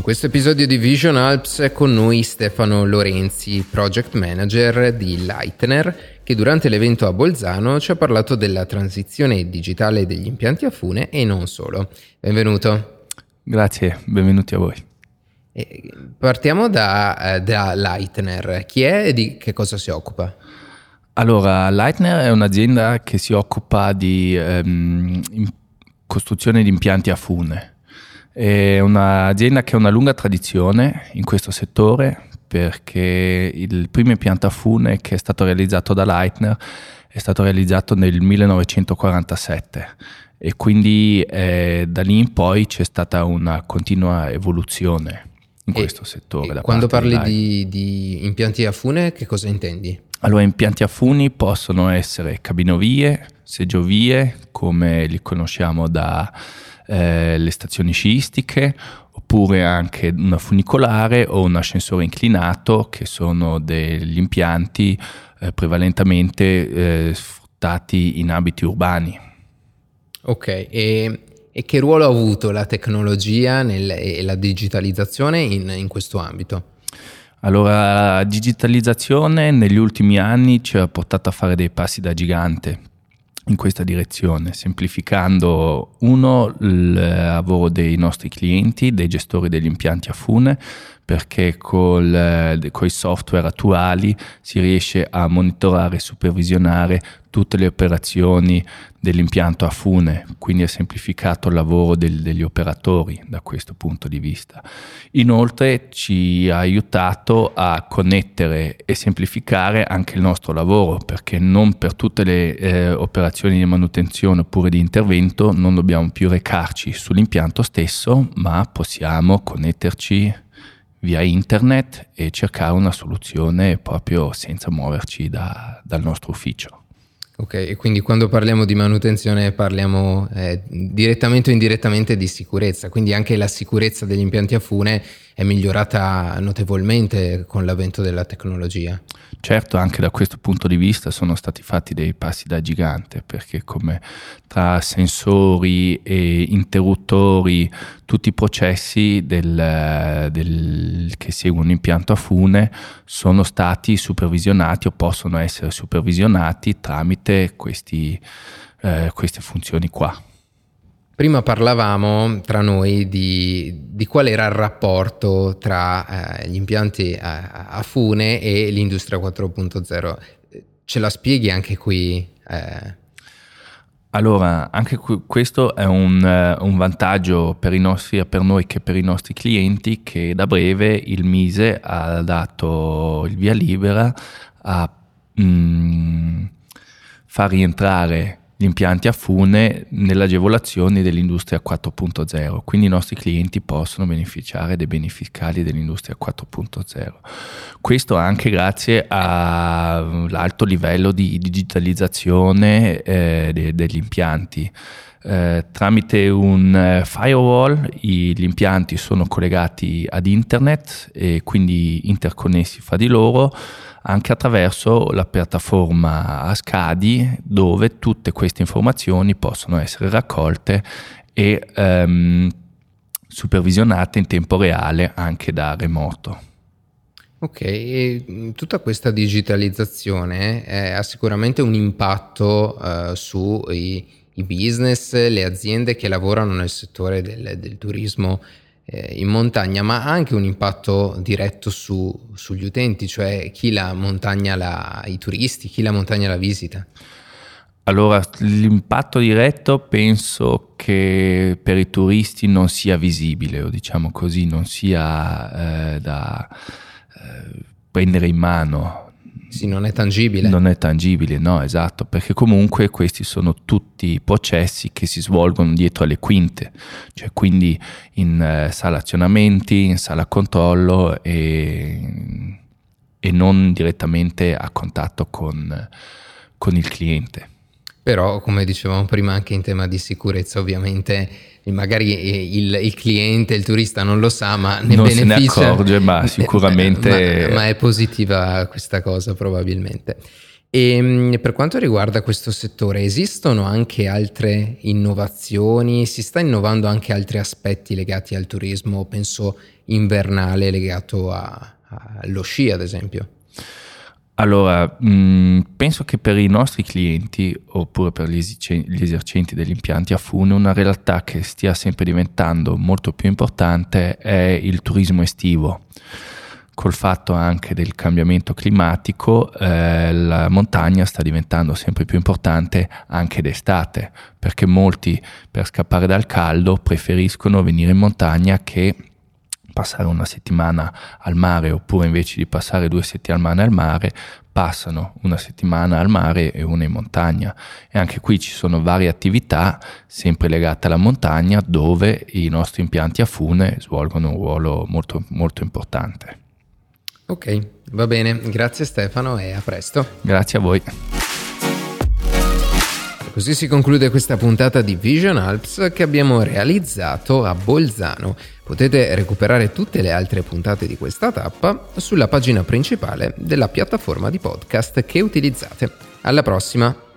In questo episodio di Vision Alps è con noi Stefano Lorenzi, Project Manager di Leitner, che durante l'evento a Bolzano ci ha parlato della transizione digitale degli impianti a fune e non solo. Benvenuto. Grazie, benvenuti a voi. Partiamo da Leitner. Chi è e di che cosa si occupa? Allora, Leitner è un'azienda che si occupa di costruzione di impianti a fune. È un'azienda che ha una lunga tradizione in questo settore, perché il primo impianto a fune che è stato realizzato da Leitner è stato realizzato nel 1947 e quindi da lì in poi c'è stata una continua evoluzione in questo settore. Quando parli di impianti a fune, che cosa intendi? Allora, impianti a funi possono essere cabinovie, seggiovie, come li conosciamo da le stazioni sciistiche, oppure anche una funicolare o un ascensore inclinato, che sono degli impianti prevalentemente sfruttati in ambiti urbani. Ok, e che ruolo ha avuto la tecnologia e la digitalizzazione in questo ambito? Allora, la digitalizzazione negli ultimi anni ci ha portato a fare dei passi da gigante in questa direzione, semplificando il lavoro dei nostri clienti, dei gestori degli impianti a fune, perché coi software attuali si riesce a monitorare e supervisionare tutte le operazioni dell'impianto a fune, quindi è semplificato il lavoro degli operatori da questo punto di vista. Inoltre ci ha aiutato a connettere e semplificare anche il nostro lavoro, perché non per tutte le operazioni di manutenzione oppure di intervento non dobbiamo più recarci sull'impianto stesso, ma possiamo connetterci via internet e cercare una soluzione proprio senza muoverci dal nostro ufficio. Ok, e quindi quando parliamo di manutenzione parliamo direttamente o indirettamente di sicurezza, quindi anche la sicurezza degli impianti a fune è migliorata notevolmente con l'avvento della tecnologia. Certo, anche da questo punto di vista sono stati fatti dei passi da gigante, perché come tra sensori e interruttori, tutti i processi che seguono un impianto a fune sono stati supervisionati o possono essere supervisionati tramite queste funzioni qua. Prima parlavamo tra noi di qual era il rapporto tra gli impianti a fune e l'industria 4.0. Ce la spieghi anche qui? Allora, anche questo è un vantaggio sia per noi che per i nostri clienti, che da breve il MISE ha dato il via libera a far rientrare gli impianti a fune nell'agevolazione dell'industria 4.0, quindi i nostri clienti possono beneficiare dei beni fiscali dell'industria 4.0. Questo anche grazie all'alto livello di digitalizzazione degli impianti. Tramite un firewall gli impianti sono collegati ad internet e quindi interconnessi fra di loro, anche attraverso la piattaforma a scadi, dove tutte queste informazioni possono essere raccolte e supervisionate in tempo reale anche da remoto. Ok, e tutta questa digitalizzazione ha sicuramente un impatto sui business, le aziende che lavorano nel settore del turismo in montagna, ma ha anche un impatto diretto sugli utenti, cioè chi la montagna i turisti, chi la montagna la visita. Allora, l'impatto diretto penso che per i turisti non sia visibile, o diciamo così, non sia da prendere in mano. Sì, non è tangibile. Non è tangibile, no, esatto, perché comunque questi sono tutti processi che si svolgono dietro alle quinte, cioè quindi in sala azionamenti, in sala controllo e non direttamente a contatto con il cliente. Però, come dicevamo prima, anche in tema di sicurezza ovviamente magari il cliente, il turista non lo sa, ma ne beneficia. Non se ne accorge, ma sicuramente… ma è positiva questa cosa probabilmente. E per quanto riguarda questo settore, esistono anche altre innovazioni? Si sta innovando anche altri aspetti legati al turismo, penso invernale, legato allo sci, ad esempio? Allora, penso che per i nostri clienti oppure per gli esercenti degli impianti a fune una realtà che stia sempre diventando molto più importante è il turismo estivo. Col fatto anche del cambiamento climatico, la montagna sta diventando sempre più importante anche d'estate, perché molti per scappare dal caldo preferiscono venire in montagna che passare una settimana al mare, oppure invece di passare 2 settimane al mare passano 1 settimana al mare e 1 in montagna. E anche qui ci sono varie attività sempre legate alla montagna dove i nostri impianti a fune svolgono un ruolo molto, molto importante. Ok, va bene, grazie Stefano e a presto. Grazie a voi. Così si conclude questa puntata di Vision Alps che abbiamo realizzato a Bolzano. Potete recuperare tutte le altre puntate di questa tappa sulla pagina principale della piattaforma di podcast che utilizzate. Alla prossima!